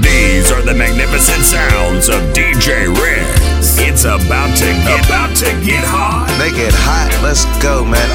These are the magnificent sounds of DJ Ricks. It's about to get hot. Make it hot. Let's go, man.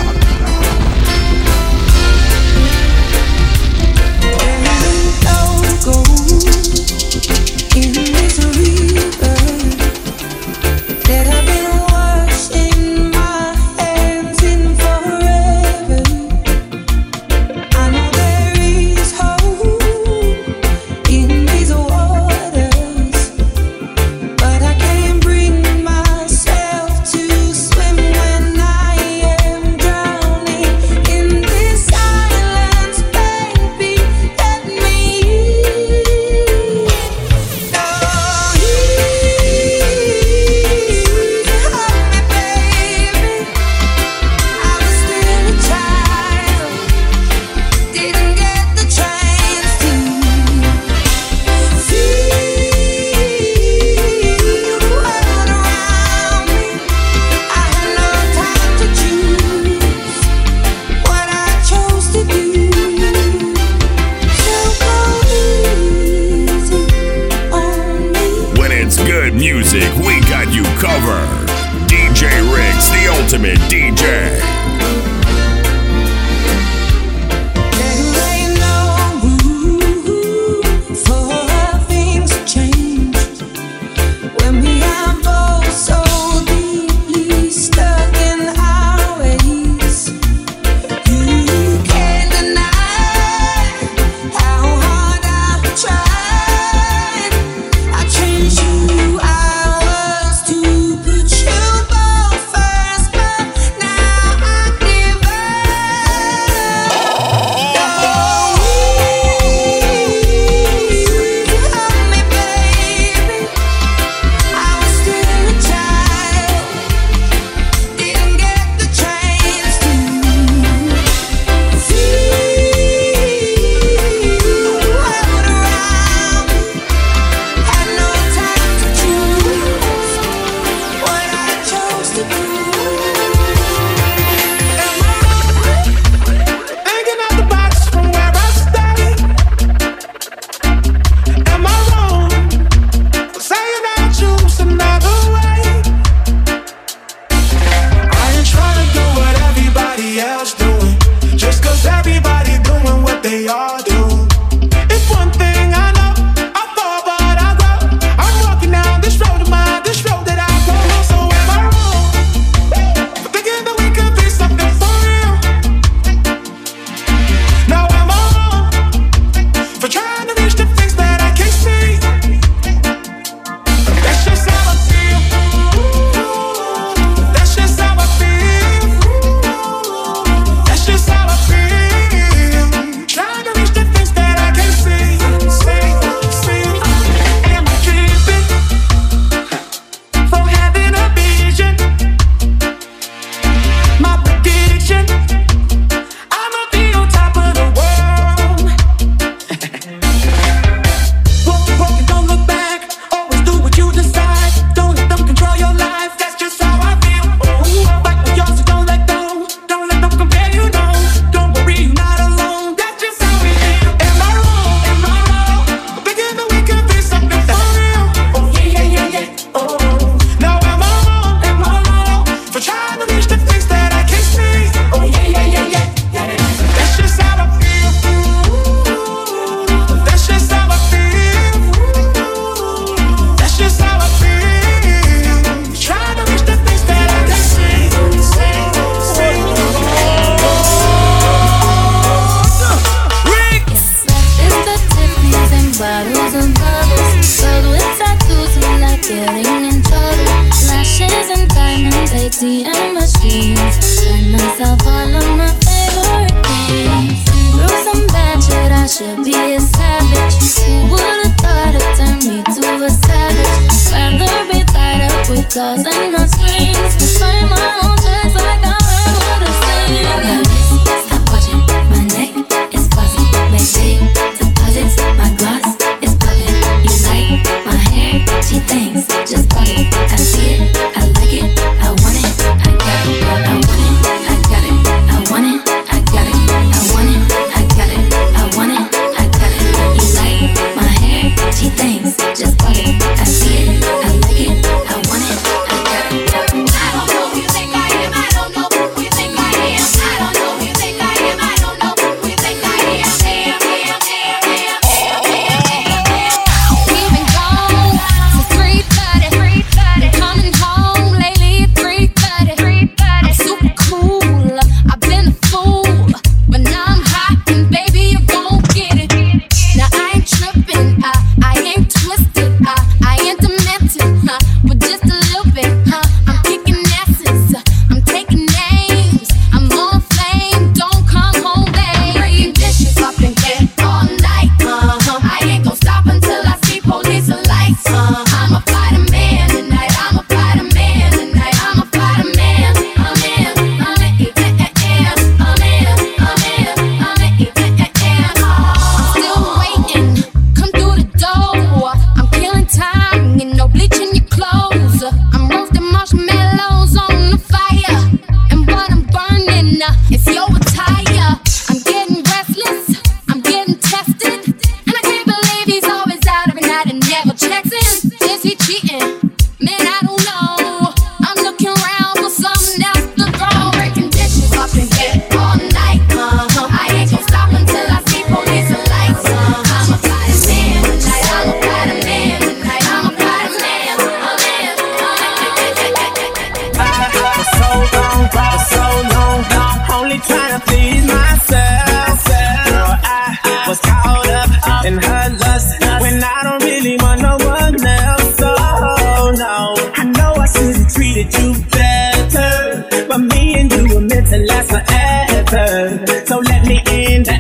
We got you covered. DJ Ricks, the ultimate DJ.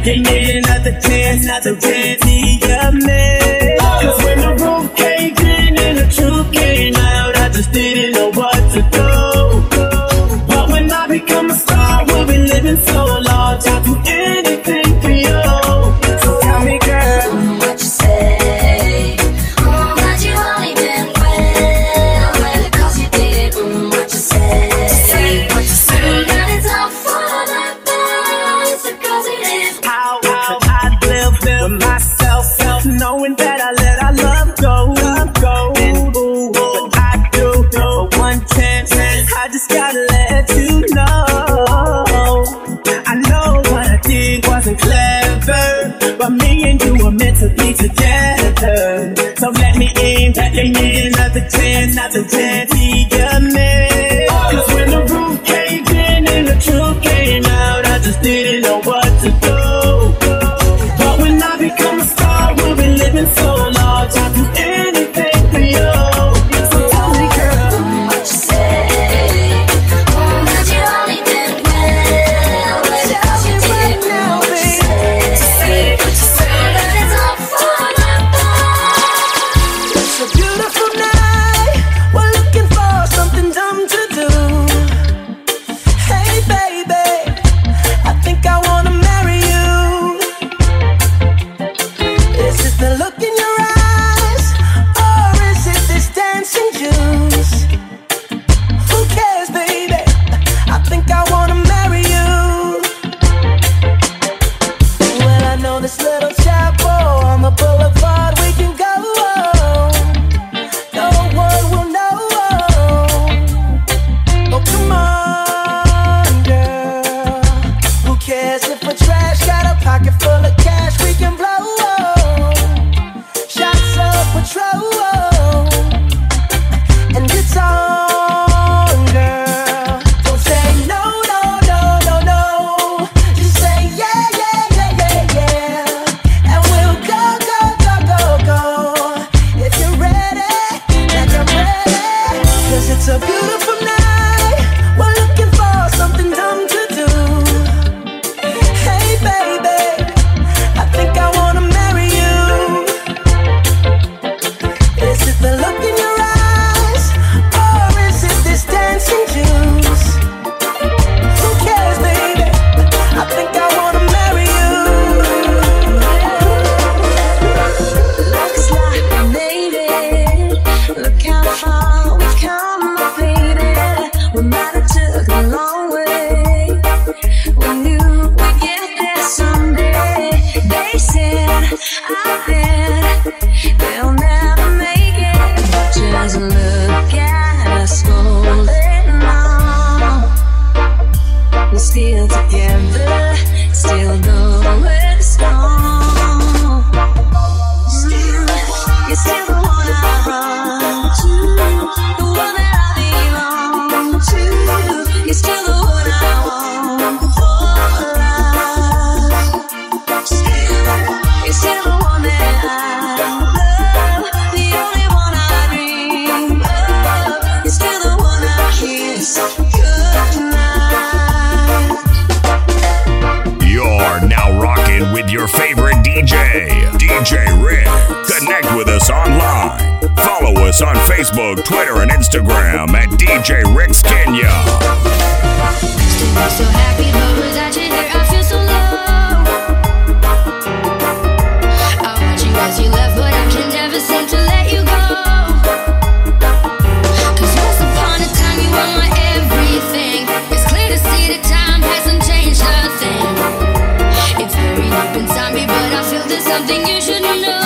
Give me another chance, another chance, yeah, man. Cause when the roof came in and the truth came out, I just didn't know what to do. But when I become a star, we'll be living so large, I'll do anything for you. So tell me, girl, what you say? Knowing that I let our love go, and ooh, but I do. But one chance, I just gotta let you know. I know what I did wasn't clever, but me and you were meant to be together. So let me in, give me another chance, another chance, be your man. Cause when the roof caved in and the truth came out, I just didn't know what to do. But when I become a star, we'll be living so large, I'll do anything for you. So tell me, girl, what you say? That you only did well, but you did now, baby. What you say? That it's all for my boy. It's a beautiful night, we're looking for something dumb to do. Hey, baby, I think I wanna marry you. The look in your eyes, or is it this dancing juice? Who cares, baby? I think I wanna marry you. Well, I know this little chapel on the boulevard we can go. No one will know. Oh, come on, girl. Who cares if we're trash? Got a pocket full of cash we can blow. And it's on, girl. Don't say no, no, no, no, no. Just say yeah, yeah, yeah, yeah, yeah. And we'll go, go, go, go, go. If you're ready, like I'm ready. Cause it's a beautiful night, we're looking for something dumb to do. Hey, baby, I think I wanna marry you. The look in your eyes, or is it this dancing juice? Who cares, baby? I think I wanna marry you. Looks like we made it. Look how far we've come, baby. We might have took a long way. We knew we'd get there someday. They said, I bet they'll never make it. Just look at us holding on. We're still together, still going strong. Still, you're still the one I run to, the one that I belong to. You're still the one I want for life. Still, you're still the one that I love. You're now rocking with your favorite DJ, DJ Rick. Connect with us online. Follow us on Facebook, Twitter, and Instagram at DJ Ricks Kenya. So happy, but without you here, I feel so low. I want you as you left, but I can never seem to let you go. Something you should know.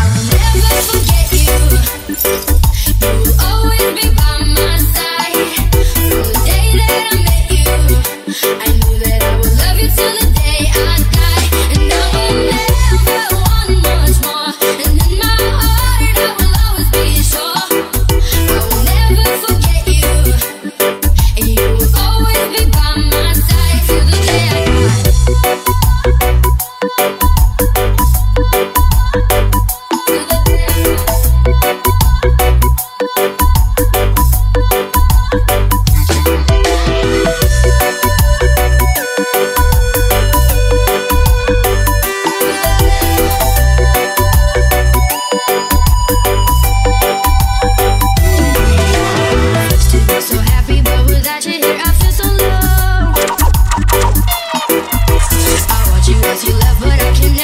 I'll never forget you. You'll always be by my side. From the day that I met you, I knew that I would love you till the day I die. And I will never want much more. And in my heart I will always be sure I will never forget you. And you will always be by my side till the day I die.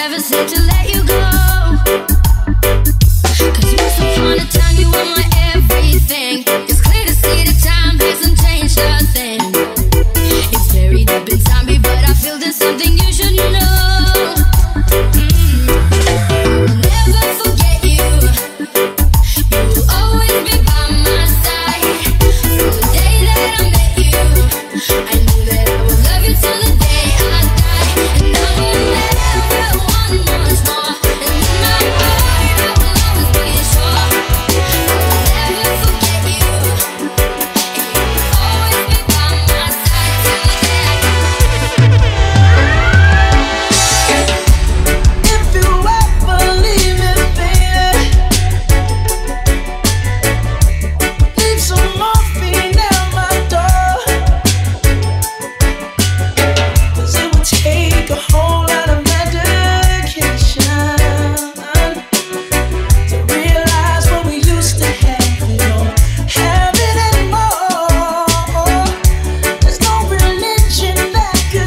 never said to let you go, 'cause once upon a time you were my everything. It's clear to see that time hasn't changed a thing. It's buried deep inside me, but I feel there's something you should know. I'll never forget you. You will always be by my side. From the day that I met you, I knew that I would love you till the day I die. And I will never want once more. And in my heart I will always be sure I will never forget you. And you will always be by my side till the day I If you ever leave me, baby, leave some morphine at my door, 'cause it would take a whole lot of medication to realize what we used to have. We don't have it anymore.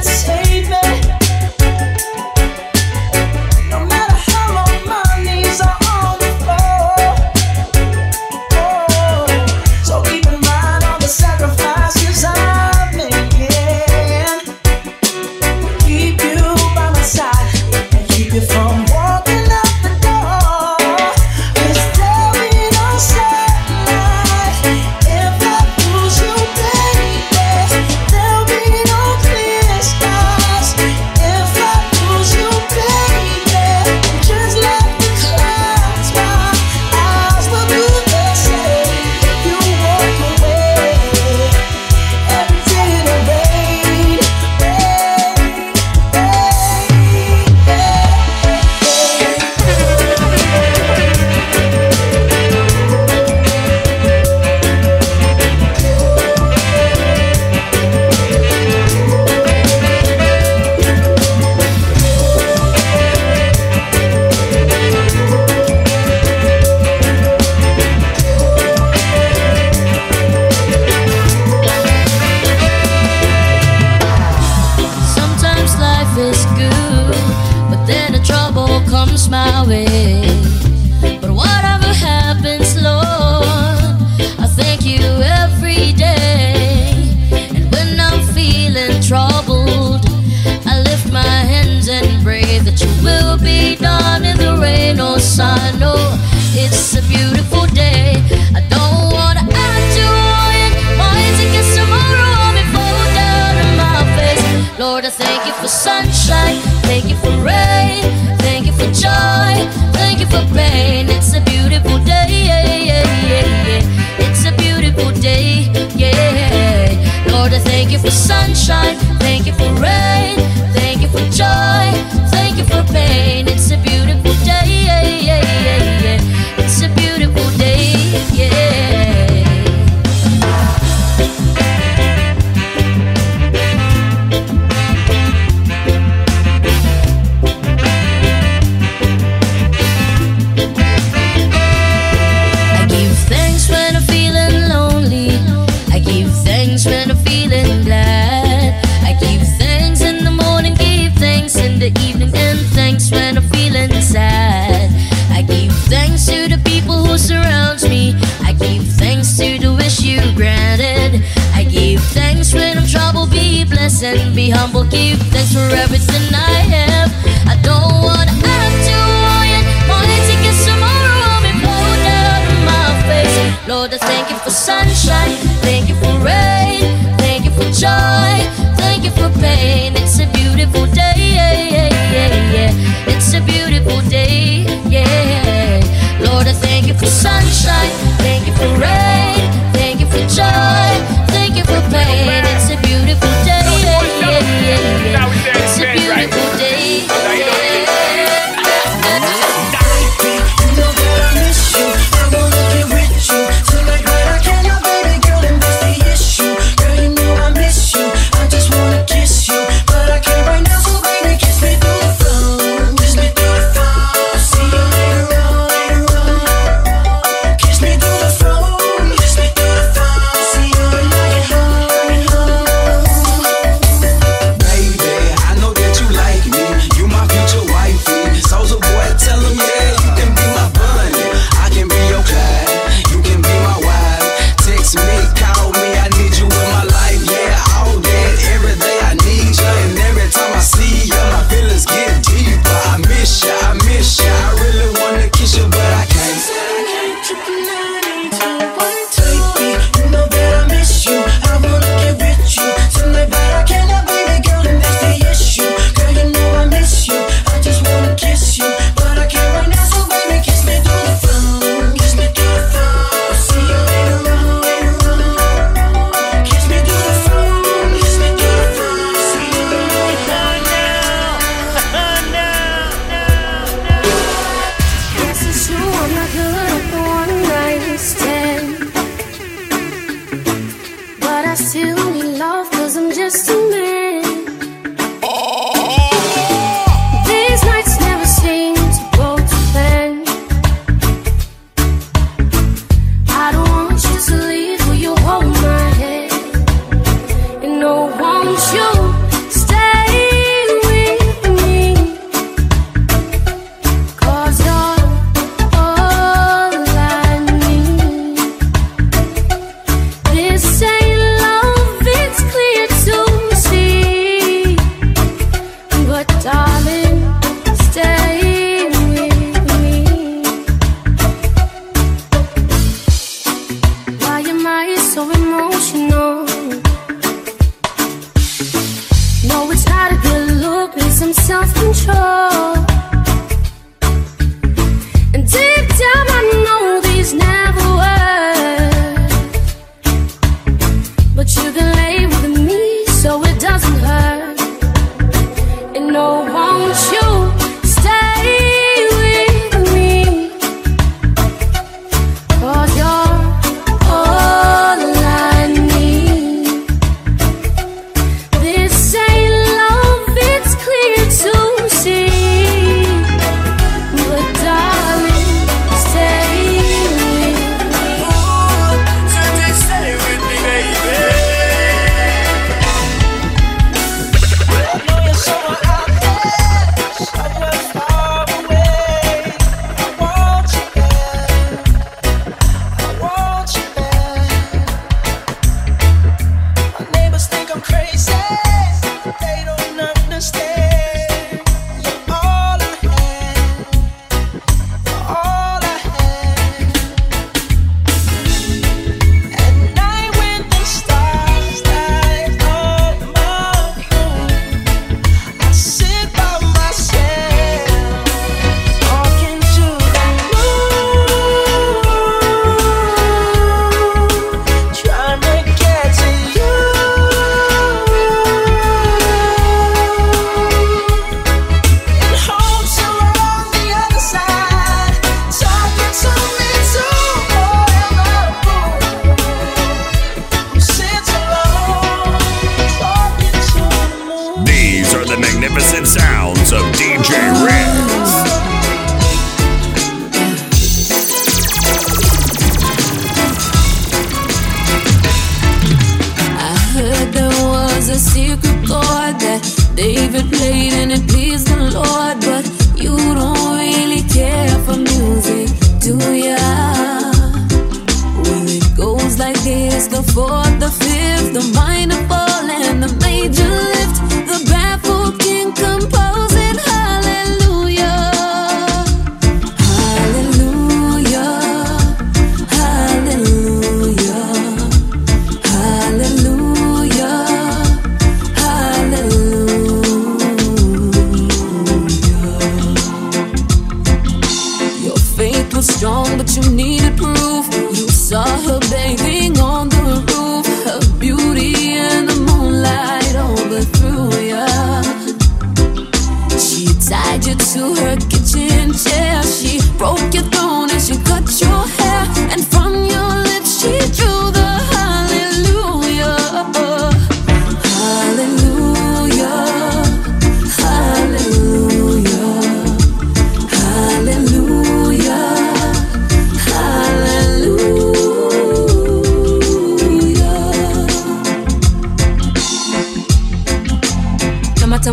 There's no religion that could save it. No matter how long my knees are on the floor. So keep in mind all the sacrifices I'm making. Keep you by my side and keep you from walking out the door. Cause there is no sunlight if I lose you, baby. There'll be no clear skies if I lose you, baby. Just like the clouds, my eyes will be the same if you walk away. Every day it'll rain, Sometimes life is good, but then the trouble comes my way. But whatever happens, Lord, I thank you every day. And when I'm feeling troubled, I lift my hands and pray that you will be done in the rain or sun. Oh, it's a beautiful day. I don't wanna add to it, mine's against tomorrow. I'll be fall down on my face. Lord, I thank you for sunshine, thank you for rain, thank you for joy, thank you for pain. It's a beautiful day, it's a beautiful day, yeah. Lord, I thank you for sunshine, thank you for rain, thank you for joy, thank you for pain. It's a beautiful day, it's a beautiful day, yeah. I give thanks when I'm feeling lonely. I give thanks when I'm feeling glad. I give thanks in the morning, give thanks in the evening, and thanks when I'm feeling sad. I give thanks to the people who surround me. I give thanks to the wish you granted. I give thanks when I'm troubled, be blessed and be humble. Give thanks for everything I have. I don't wanna add to it, morning tickets tomorrow I'll be blown out of my face. Lord, I thank you for sunshine, thank you for rain, thank you for joy, thank you for pain. It's a beautiful day, it's a beautiful day, yeah. Lord, I thank you for sunshine, thank you for rain, thank you for joy, thank you for pain. It's a beautiful day, it's a beautiful day, yeah. You know that I miss you. I wanna get with you. Tonight, but I can't, baby girl. these hoes a boy, tell them, yeah, you can be my bunny, I can be your Clyde, you can be my wife, text me, call me, I need you in my life, yeah, all that, every day I need ya, and every time I see ya, my feelings get deeper, I miss ya, I really wanna kiss ya, but I can't, take me, you know that I miss you, I wanna get with you, tonight, but I cannot be the girl, and that's the issue, girl, you know I miss you, I just wanna kiss you, but I can't right now, so baby, kiss me through the phone, kiss me through the phone, see you later on, kiss me through the phone, kiss me through the phone, see you later on, no, yes, it's you, I'm not good at the one-night stand, but I still need love, cause I'm just a man.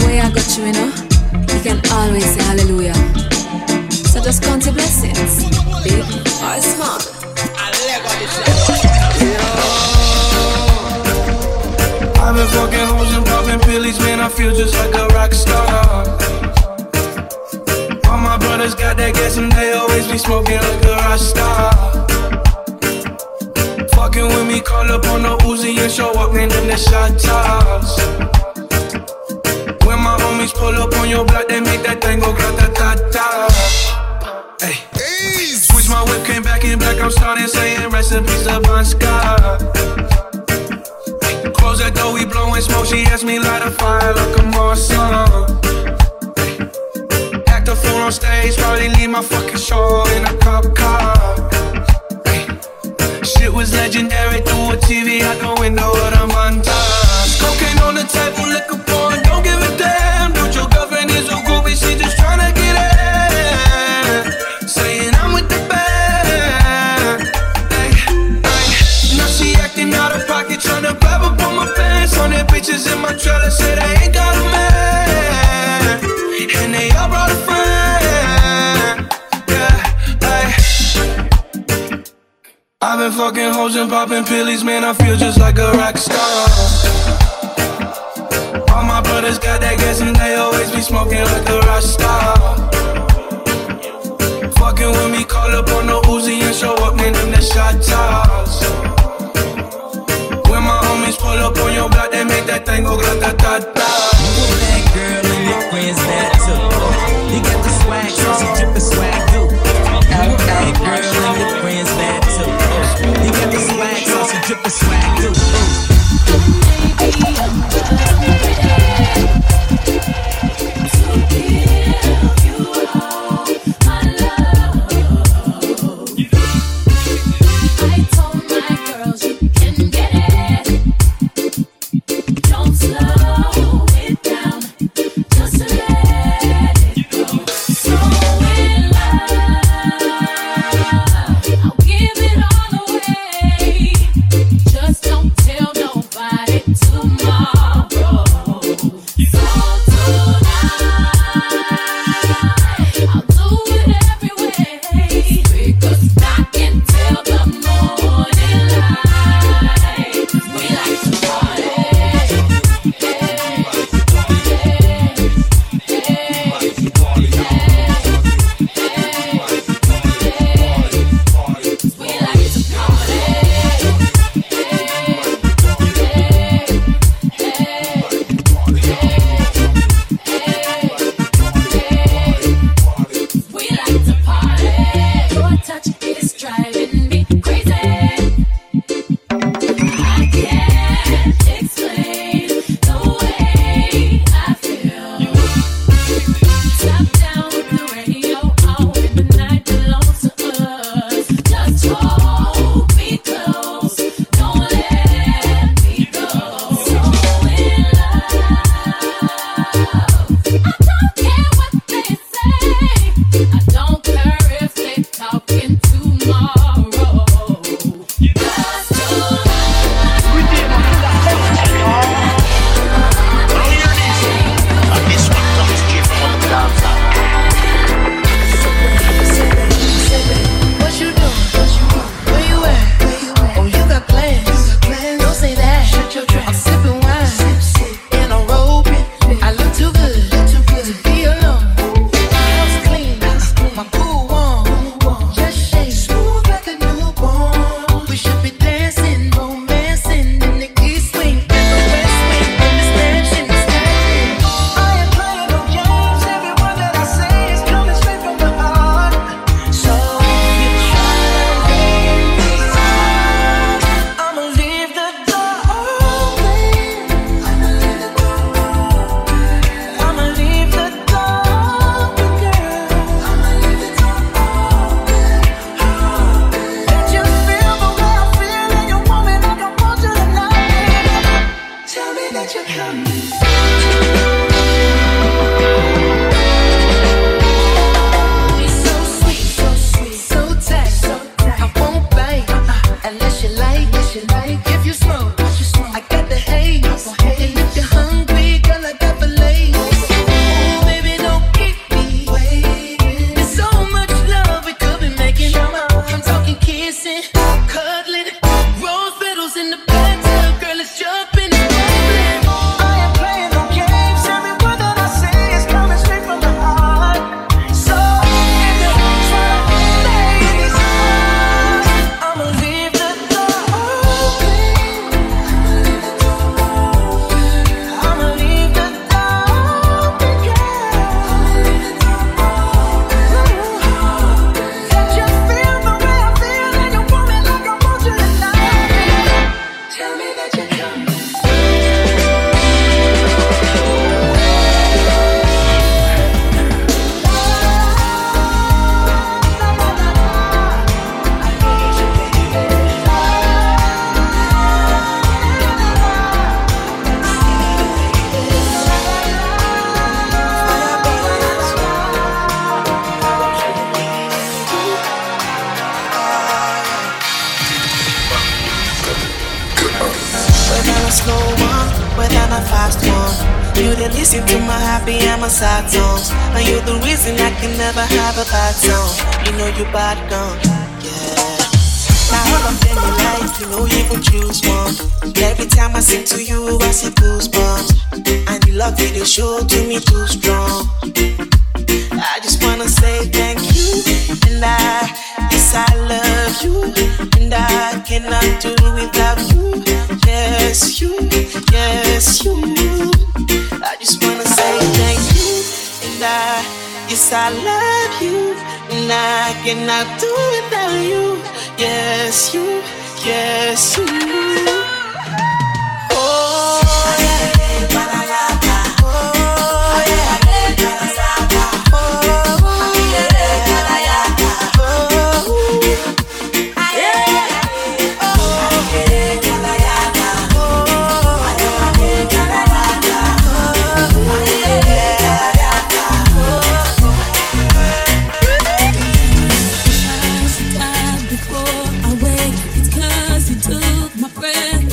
Where I got you, you know, you can always say hallelujah. just count your blessings, big or small. I've been fucking hoes and popping pillies, man, I feel just like a rock star. All my brothers got that gas and they always be smoking like a rock star. Fucking with me, call up on the Uzi and show up, man, in the shot tops. When my homies pull up on your block, they make that thing go grata-ta-ta. Hey. Switch my whip, came back in black, I'm starting saying recipes to Bon Scott. Close that door, we blowing smoke, she asked me light a fire like a Marsan. Act a fool on stage, probably leave my fucking show in a cop car. Shit was legendary, through a TV out the window of the montage. Cocaine on the table, liquor pouring, don't give a damn. Dude, your girlfriend is so goofy, she just tryna get in. Saying I'm with the band. Ay, ay. Now she acting out of pocket, tryna grab up on my pants. On that bitches in my trailer, said I ain't got a man. And they all brought a friend. Yeah, ay. I've been fucking hoes and popping pillies, man, I feel just like a rock star. All my brothers got that gas and they always be smoking like a rock star. Fucking with me, call up on the Uzi and show up, man, in the shot tops. When my homies pull up on your block, they make that thing go grata-ta-ta. You that girl and your friends that too. You got the swag, so she drippin' swag too. You that girl and your friends that too. You got the swag, so she drippin' swag too. Baby, I'm so real, you my side songs. Now you're the reason I can never have a bad song. You know you're bad gone, yeah. Now all of them you like, you know you can choose one. Every time I sing to you, I see goosebumps. And the love video show to me too strong. I just wanna say thank you, and I love you, and I cannot do without you. Yes, you, yes, you. I just wanna say thank you, and I love you, and I cannot do without you. Yes, you, yes, you. Oh, yeah. Before I wake, it's 'cause you took my breath.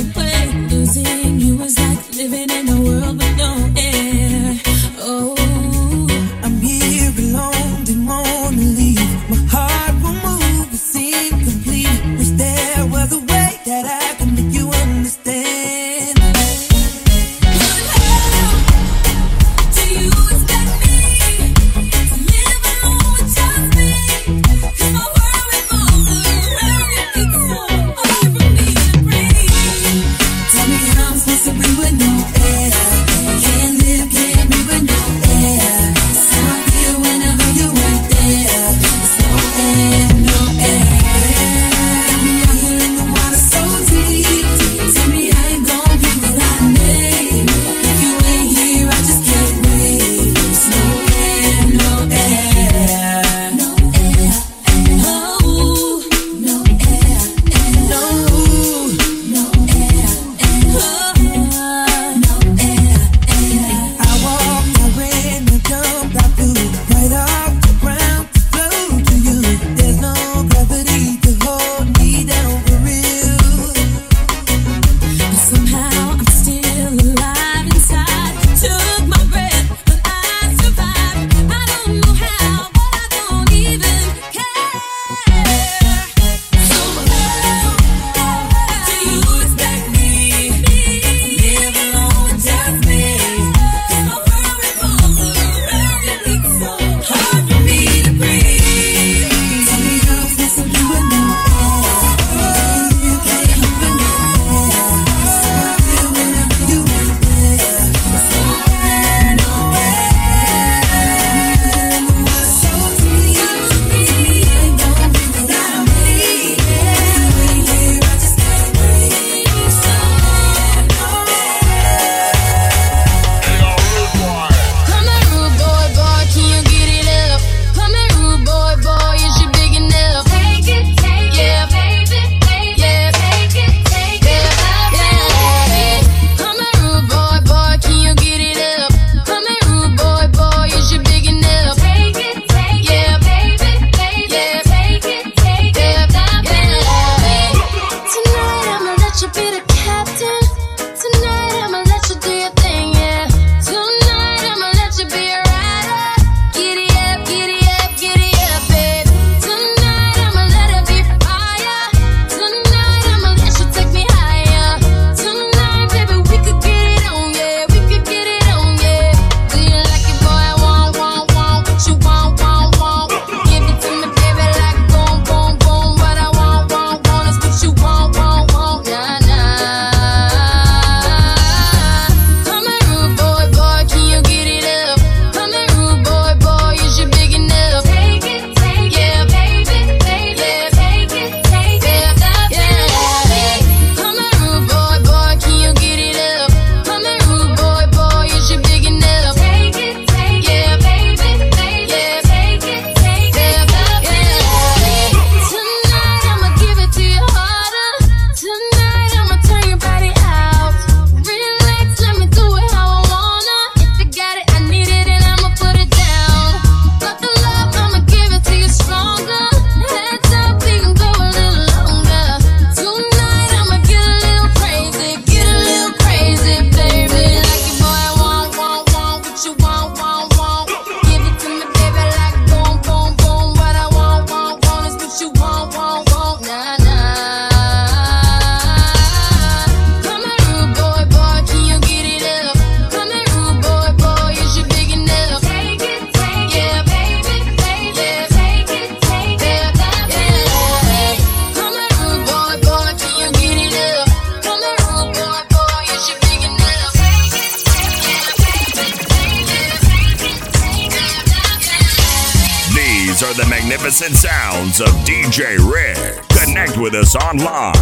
These are the magnificent sounds of DJ Ricks. Connect with us online.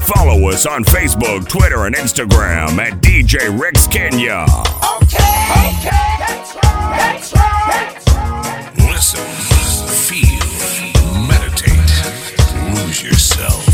Follow us on Facebook, Twitter, and Instagram at DJ Ricks Kenya. Okay, that's right. Listen, feel, meditate, lose yourself.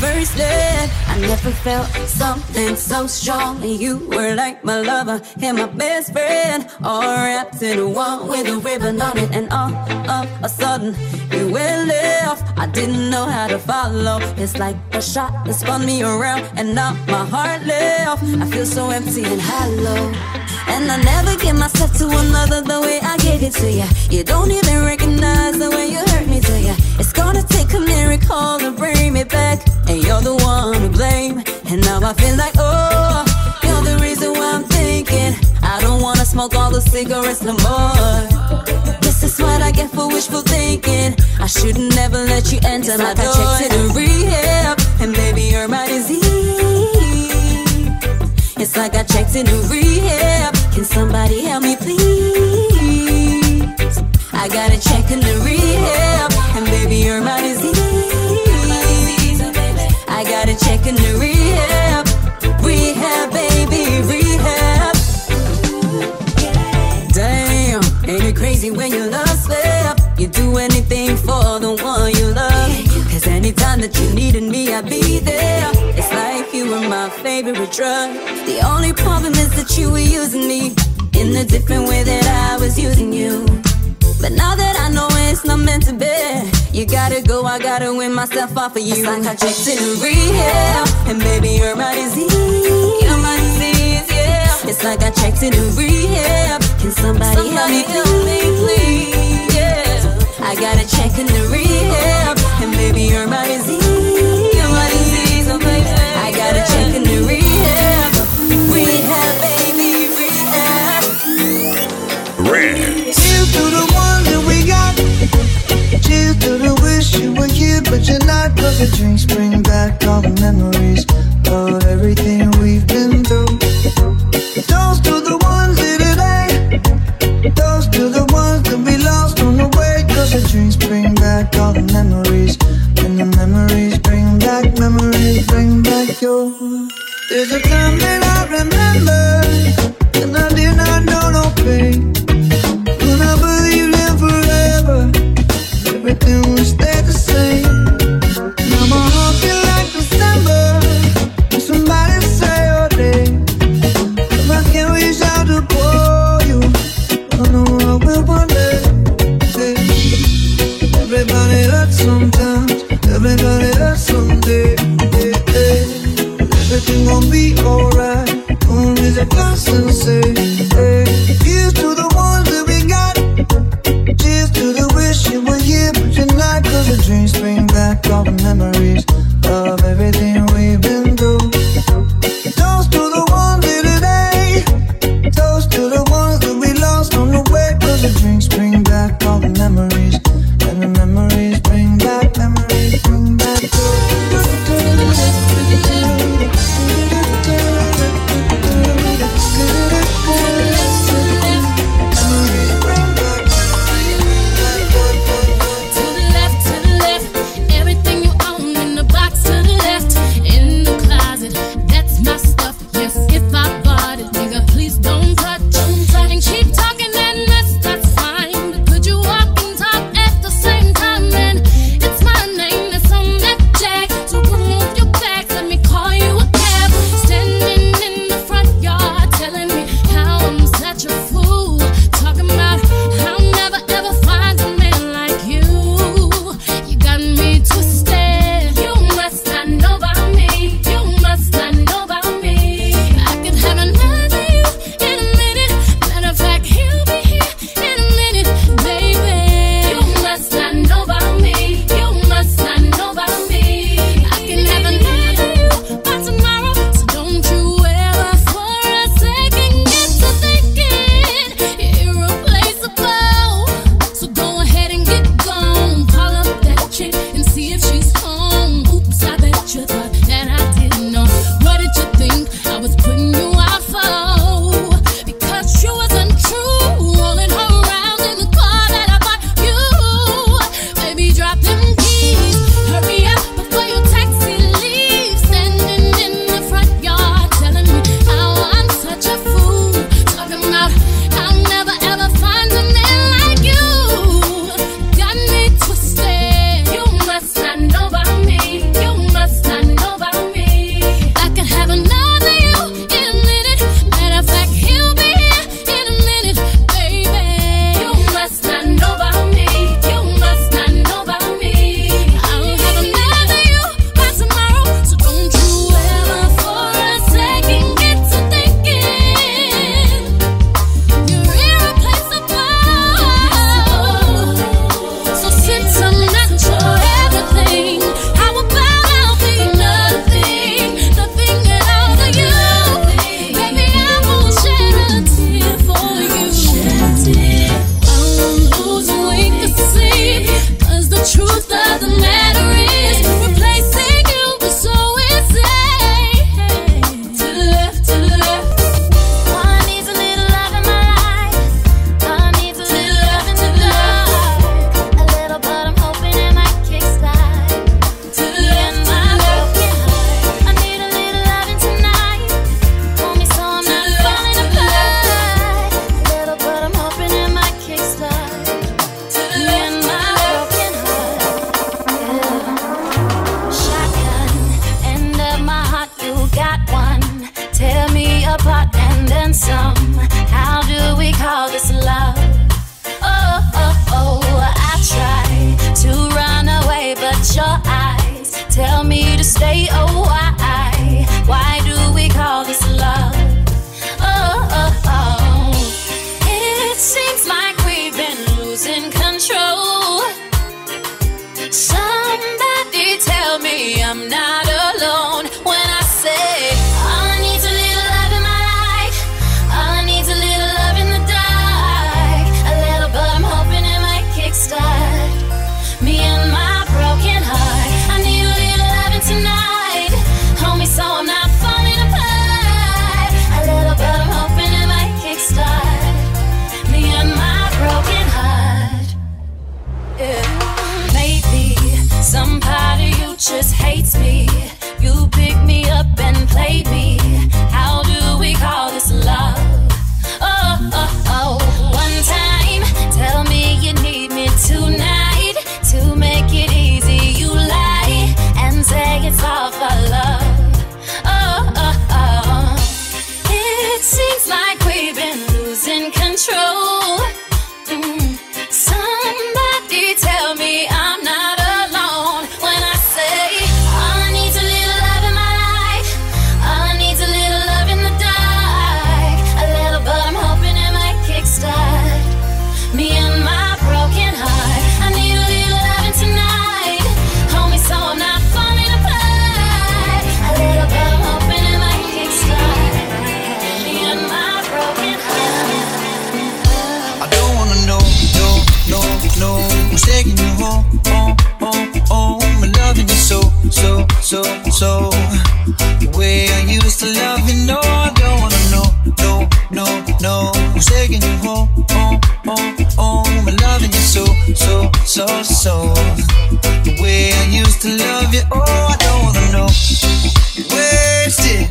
First day, I never felt something so strong. And you were like my lover and my best friend, all wrapped in one with a ribbon on it. And all of a sudden, you were left. I didn't know how to follow. It's like a shot that spun me around, and now my heart left. I feel so empty and hollow, and I never give myself to another the way I gave it to you. You don't even recognize the way you hurt me, do you? It's gonna take a miracle to bring me back, and you're the one to blame. And now I feel like, oh, you're the reason why I'm thinking I don't wanna smoke all the cigarettes no more. This is what I get for wishful thinking. I shouldn't never let you enter it's my like door. It's like I checked into rehab, and baby, you're my disease. It's like I checked into rehab. Can somebody help me, please? I gotta check into rehab, and baby, you're my disease. I gotta check into rehab. Rehab, baby, rehab. Damn, ain't it crazy when you love slip? You do anything for the one you love. Cause anytime that you needed me, I'd be there. It's like you were my favorite drug. The only problem is that you were using me in a different way that I was using you. But now that I know it's not meant to be, you gotta go, I gotta win myself off of you. It's like I checked into rehab, and baby, you're my disease. You're my disease, yeah. It's like I checked into rehab. Can somebody help me, please? Yeah. I gotta check in the rehab, and baby, you're my disease. You're my disease, oh baby. I gotta check in the rehab. Rehab, baby, rehab. Reds. Cheers to the one that we got. Cheers to the wish you were here, but you're not. Cause the drinks bring back all the memories of everything we've been through. Toast to the ones here today. Toast to the ones that we lost on the way. The dreams bring back all the memories, and the memories bring back you. There's a time that I remember, and I did not know no pain. When I believed you live forever, everything would stay the same. Now my heart feels like December, when somebody say your name. If I can't reach out to call you, I know I will one day. Everybody hurts sometimes, everybody hurts someday, yeah, yeah. But everything gon' be alright, only the constant say, yeah. Here's to the ones that we got. Cheers to the wish you were here but you're not. Cause the dreams bring back all the memories of everything we've been through. Toast to the ones here today. Toast to the ones that we lost on the way. Cause the drinks bring back all the memories. Memories bring back, memories bring back. To the left, everything you own. close your eyes, tell me to stay. Oh, why do we call this love? Oh, oh, oh. It seems like we've been losing control. Somebody tell me I'm not alone when I say all I need's a little love in my life. All I need's a little love in the dark. A little, but I'm hoping it might kickstart me and my broken heart. I need a little loving tonight, homie, so I'm not falling apart. A little, but I'm hoping it might kickstart me and my broken heart. Yeah. Some part of you just hates me. You pick me up and play me. How do we call this love? Oh, oh, oh. One time, tell me you need me tonight. To make it easy, you lie and say it's all for love. Oh, oh, oh. It seems like we've been losing control. Somebody tell me I'm not alone. I'm taking you home, home, home, home. I'm loving you so, so, so, so. The way I used to love you, no, I don't wanna know, no, no, no. I'm taking you home, home, home, home. I'm loving you so, so, so, so. The way I used to love you, oh, I don't wanna know. Wasted.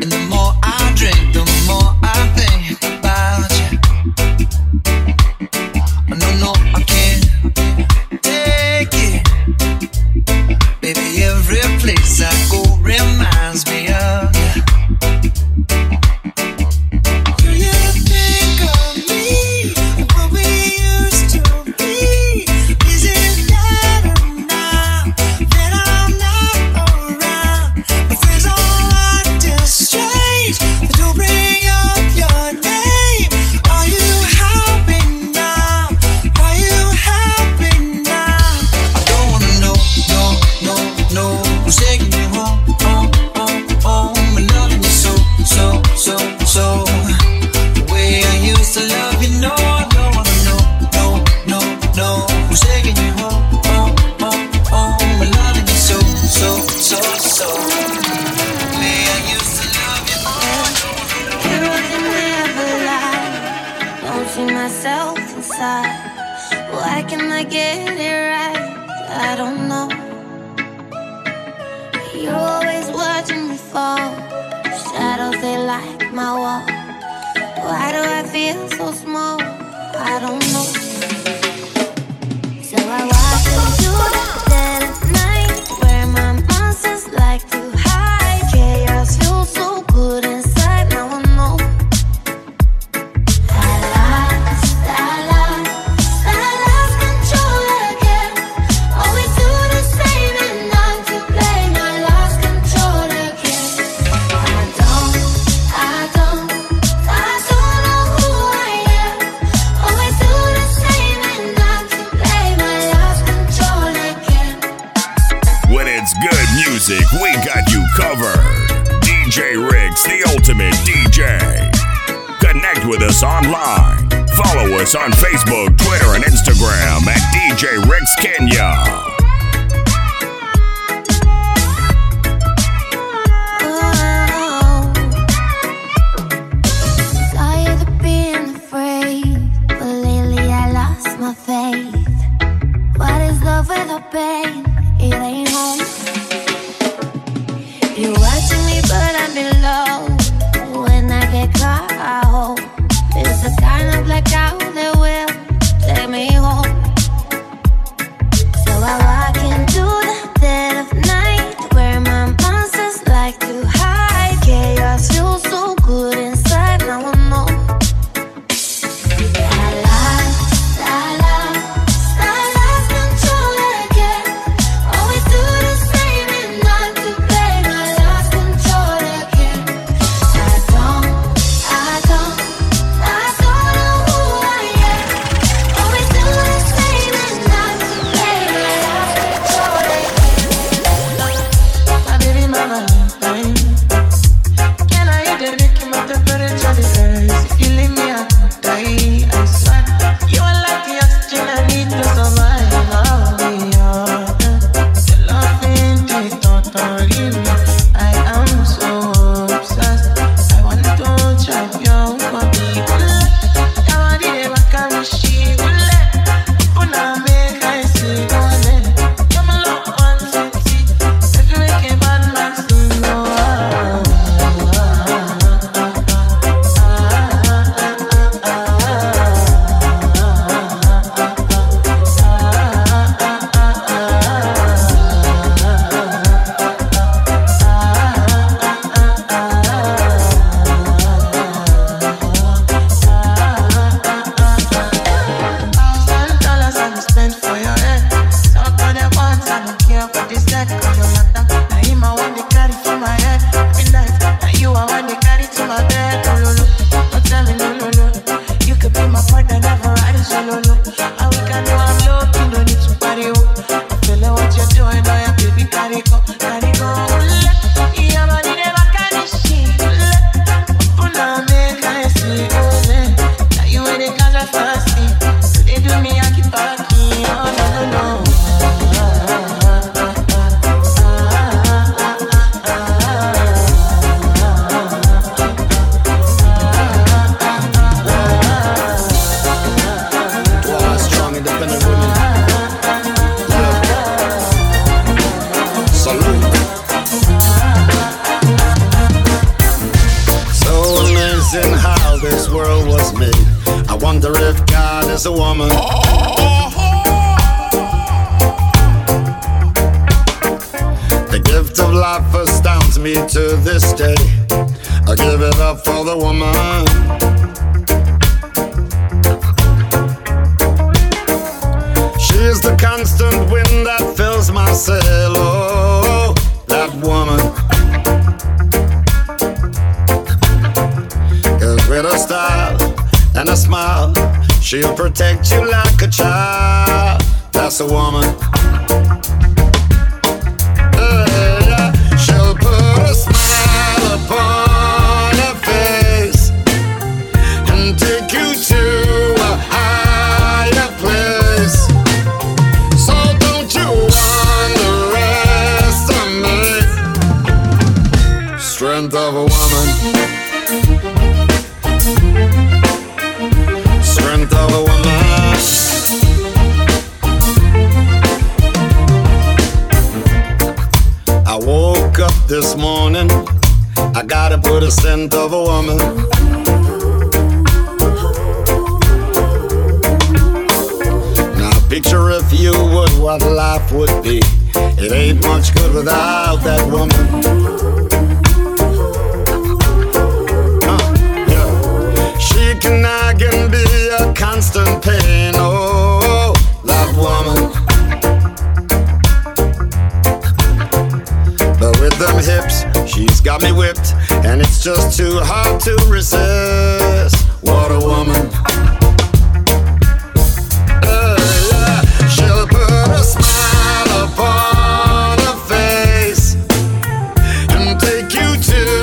And the more I drink, the more I think about you. No, I can't take it. Baby, every place I go reminds me of you. Do you think of me, what we used to be? Is it better now that I'm not around? My friends all act just strange. They don't bring up your name. Are you happy now? Yeah. as a woman. The gift of life astounds me to this day. I give it up for the woman. She's the constant wind that fills my sail. Oh, that woman. With a style and a smile, she'll protect you like a child. That's a woman. Yeah. She'll put a smile upon her face and take you to a higher place. So don't you underestimate strength of a woman. Strength of a woman. I woke up this morning, I gotta put a scent of a woman. Now picture if you would what life would be. It ain't much good without that woman. I can be a constant pain. Oh, that woman. But with them hips, she's got me whipped, and it's just too hard to resist. What a woman. Yeah. She'll put a smile upon her face and take you to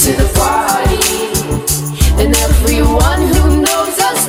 to the party, and everyone who knows us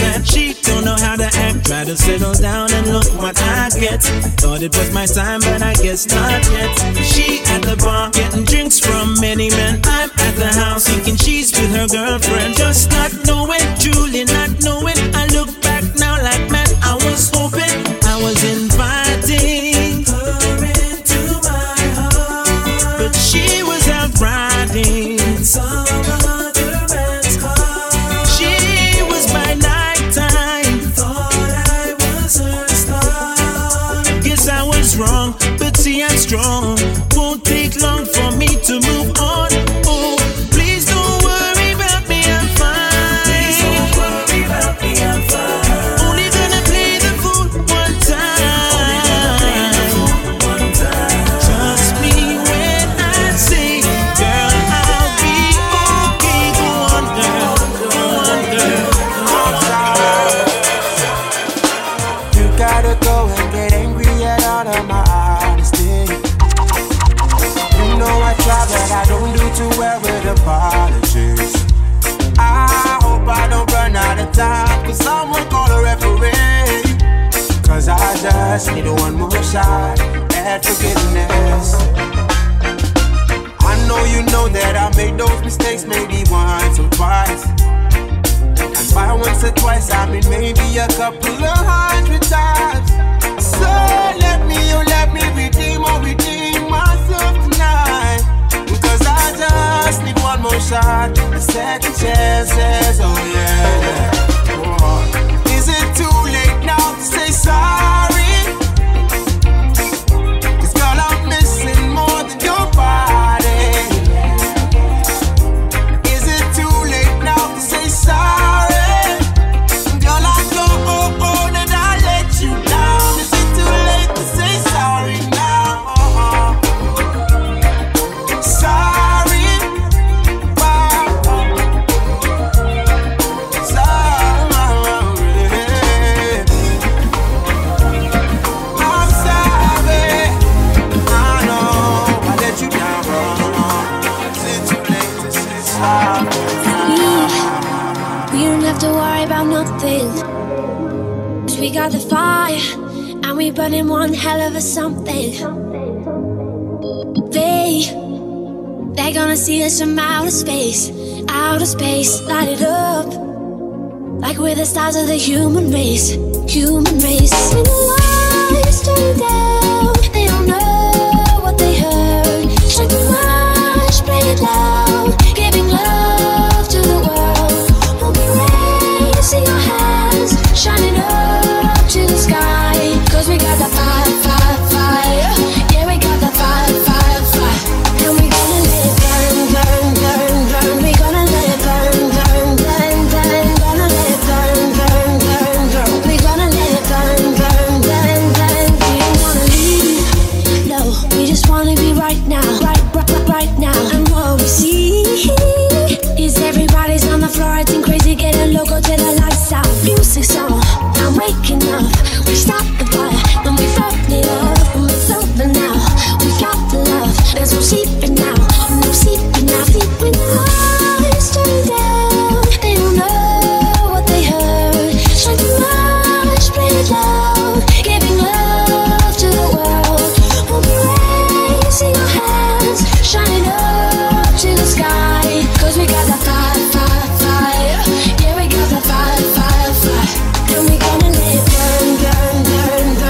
represent. She don't know how to act, try to settle down and look what I get. Thought it was my time, but I guess not yet. She at the bar, getting drinks from many men. I'm at the house, thinking she's with her girlfriend. Just not knowing, truly not knowing. I look back now like, man, I was hoping, I was inviting her into my heart, but she was out riding in some other man's car. She was my nighttime, thought I was her star. Guess I was wrong, but see I'm strong. Won't take long for me to move on. Oh, please don't worry about me, I'm fine. Please don't worry about me, I'm fine. Cause I'm gonna call a referee, cause I just need one more shot at forgiveness. I know you know that I made those mistakes maybe once or twice, and by once or twice I mean maybe a couple of 100 times. So let me redeem myself tonight, cause I just need one more shot, a second chances, oh yeah. Is it too late now to say sorry? 'Cause girl, I'm missing more than your body. Is it too late now to say sorry? Girl, I don't own and I let you down. Is it too late to say sorry now? Cause we got the fire and we burning one hell of a something. They're gonna see us from outer space, light it up like we're the stars of the human race. When the lights turn down, they don't know what they heard. Strike the rush, play it loud, giving love to the world. We'll be raising our hands, shining up to the sky, cause we got the fire, fire, fire. Yeah, we got the fire, fire, fire. And we gonna let it burn, burn, burn, burn. We gonna let it burn, burn, burn, burn. Gonna let it burn, burn, burn, burn. We gonna let it burn, burn, burn, burn. We don't wanna leave, no, we just wanna be right now. Right now. And what we see is everybody's on the floor acting crazy, getting local to the lifestyle. Music's on, I'm waking up. We start the fire, then we fuck it up. And it's over now, we got the love. There's no sleeping now, no sleeping now. Sleeping now, it's turning down. They don't know what they heard. Strike the rush, play it loud, giving love to the world. We'll be raising our hands, shining up to the sky, cause we got the fire, fire, fire. Yeah, we got the fire, fire, fire. And we gonna let it burn, burn, burn.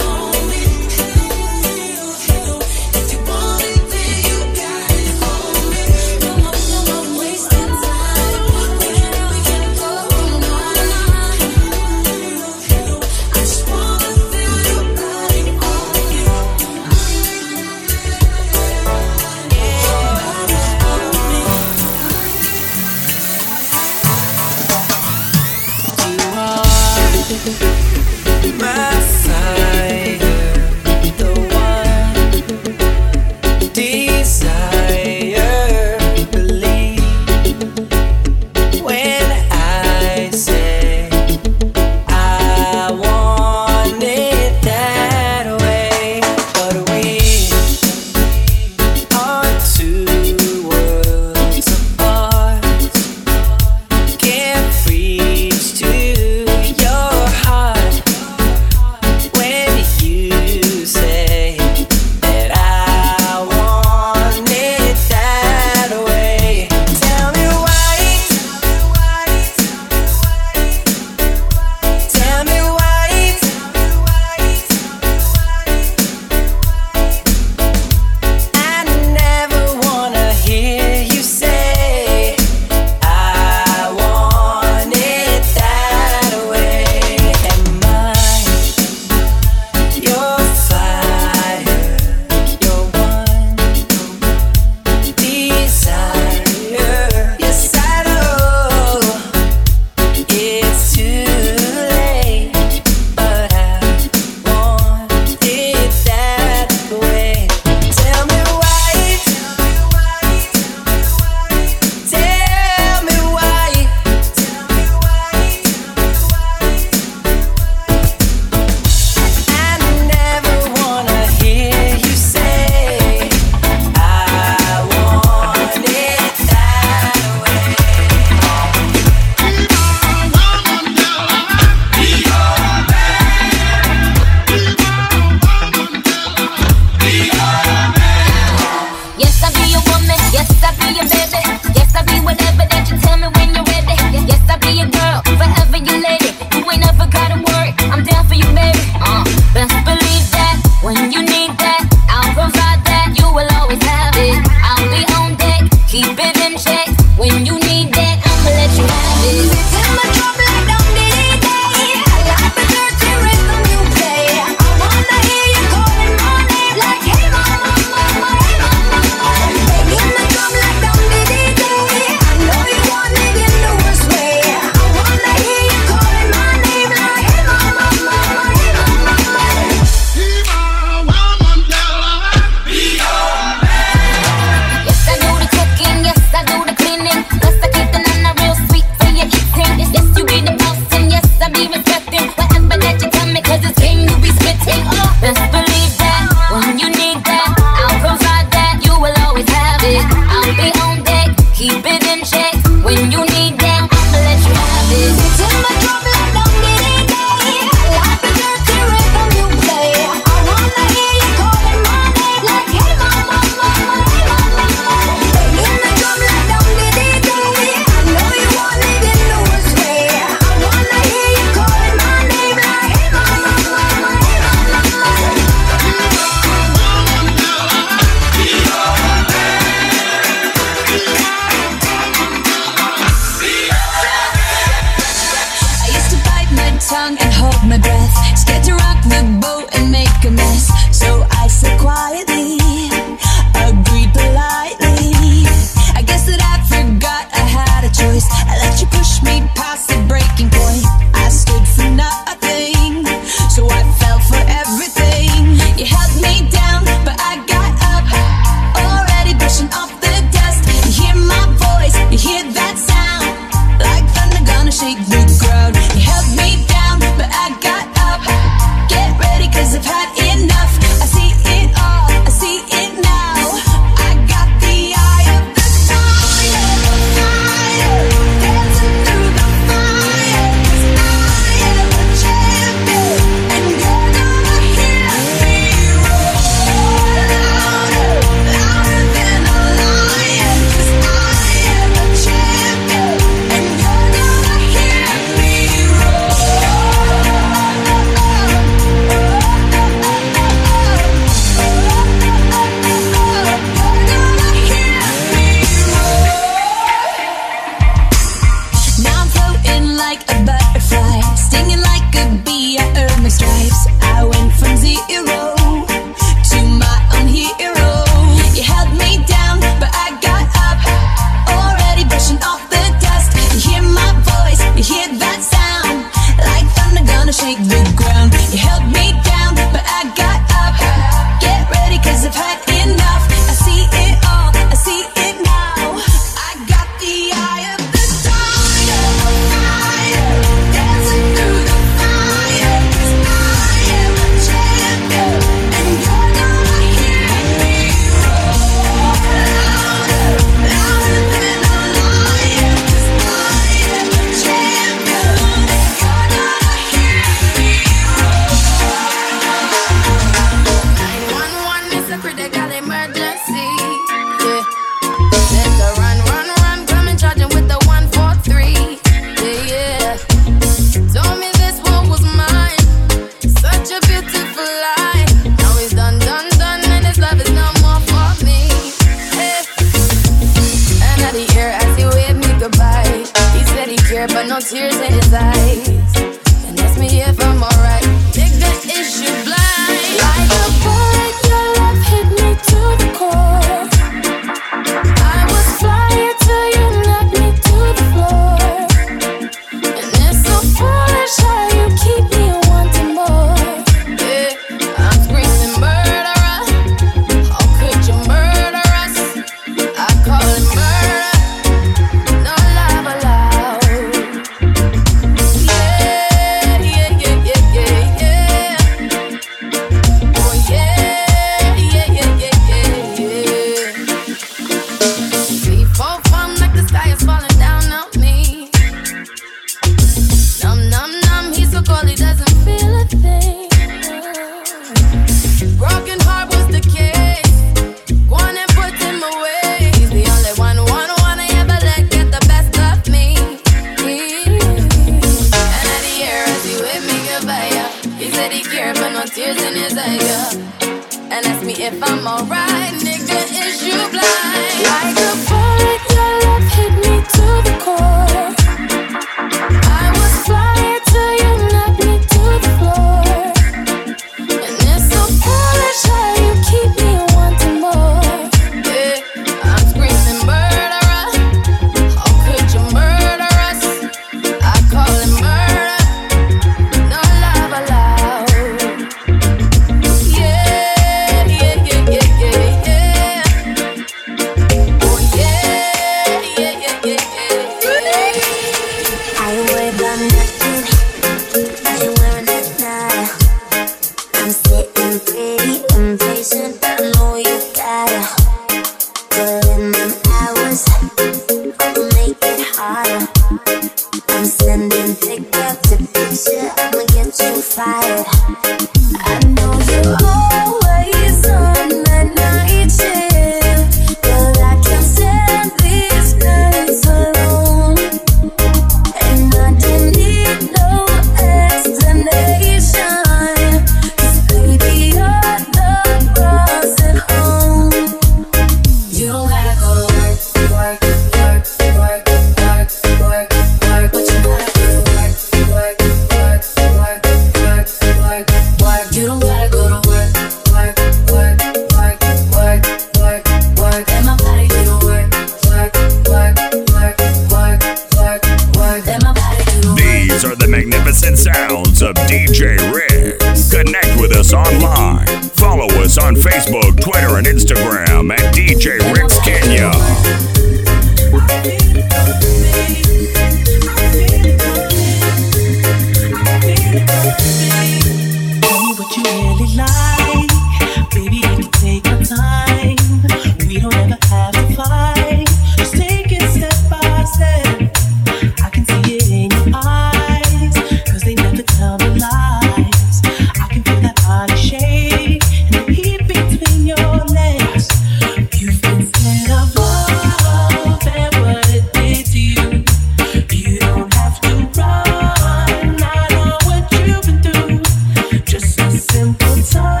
Simple time.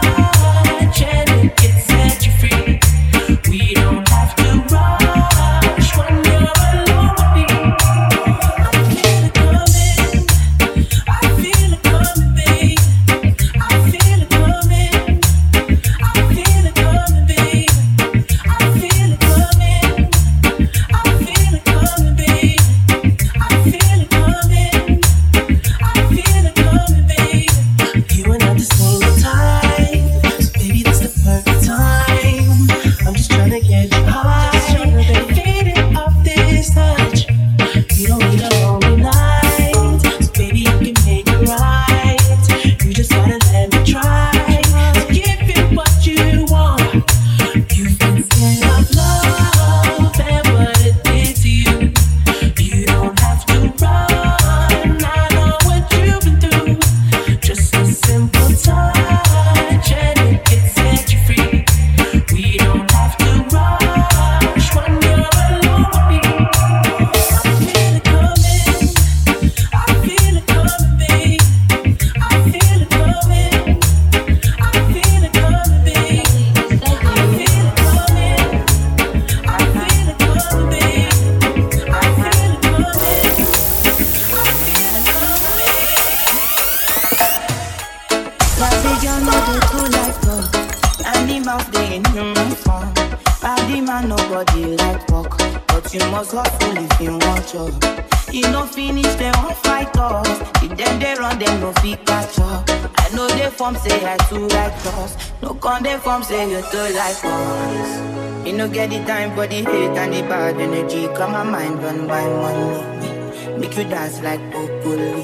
But the hate and the bad energy come my mind run by money. Make you dance like broccoli,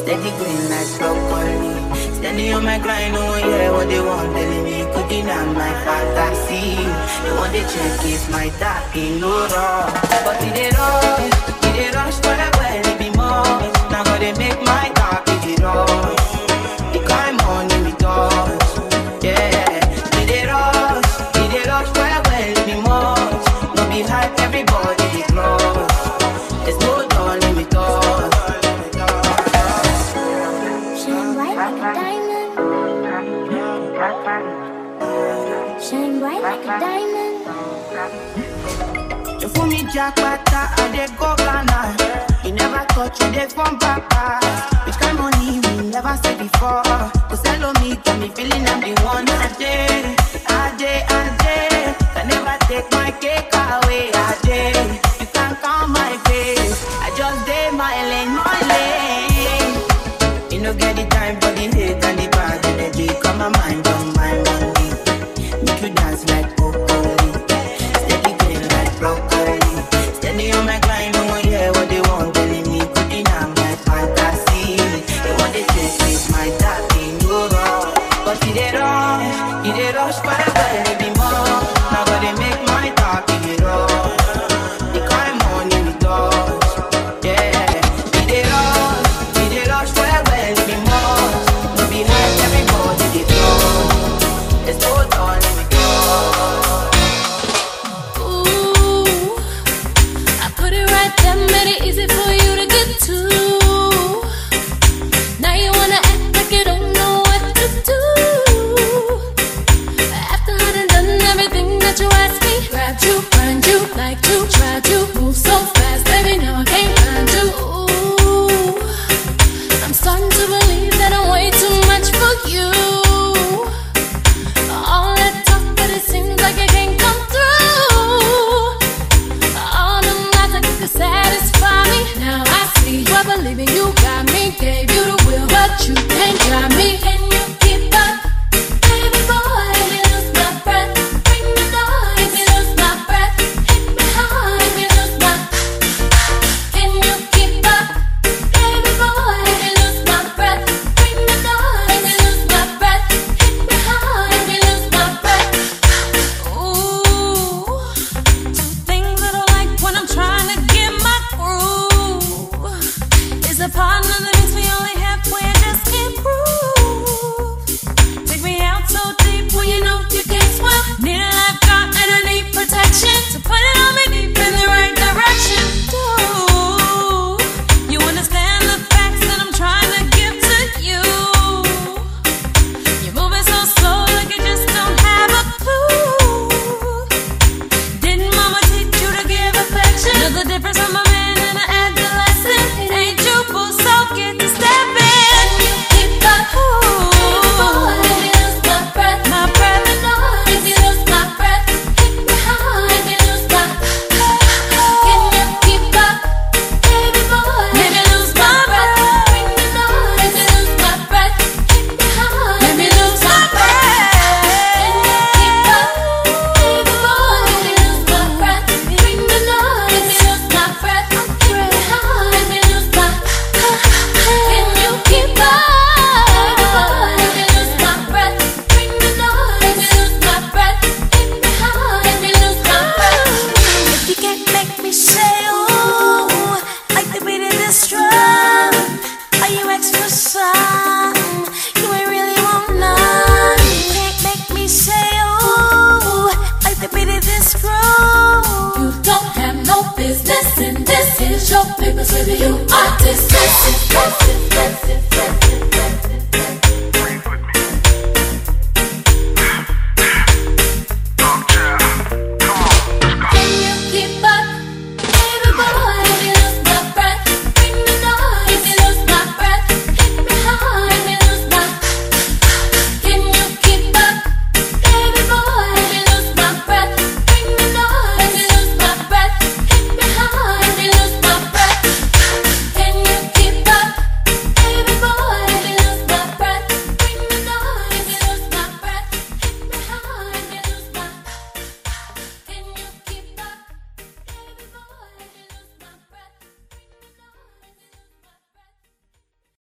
steady green like broccoli. Standing on my grind, no one hear what they want. Telling me cooking on my fantasy. They want to check if my tapping no wrong. But if they rush for the well, it be more. Now got they make my tap if they rush. The kind money we touch, yeah. Jackpata, I dey go Ghana. You never touch, you dey from Papa. Which kind money we never see before? Cause hello me, got me feeling I'm the one. I dey. Can never take my cake away. I dey, you can't count my face. I just dey my lane. You no get the time for the hate and the bad energy. Come my mind on my money. Make you dance like broccoli, steady green like broccoli. On my grind, no one hear what they want. Telling me good in my fantasy. They want to take with my tapping go wrong. But if they rush for the well, they be more. Now got they make my tapping it wrong. The kind money we touch, yeah. If they rush for the well, they be more. We be hurt, everybody they throw. It's no done if we go. Made it easy for you to get to. Now you wanna act like you don't know what to do. After I done you are disgusting.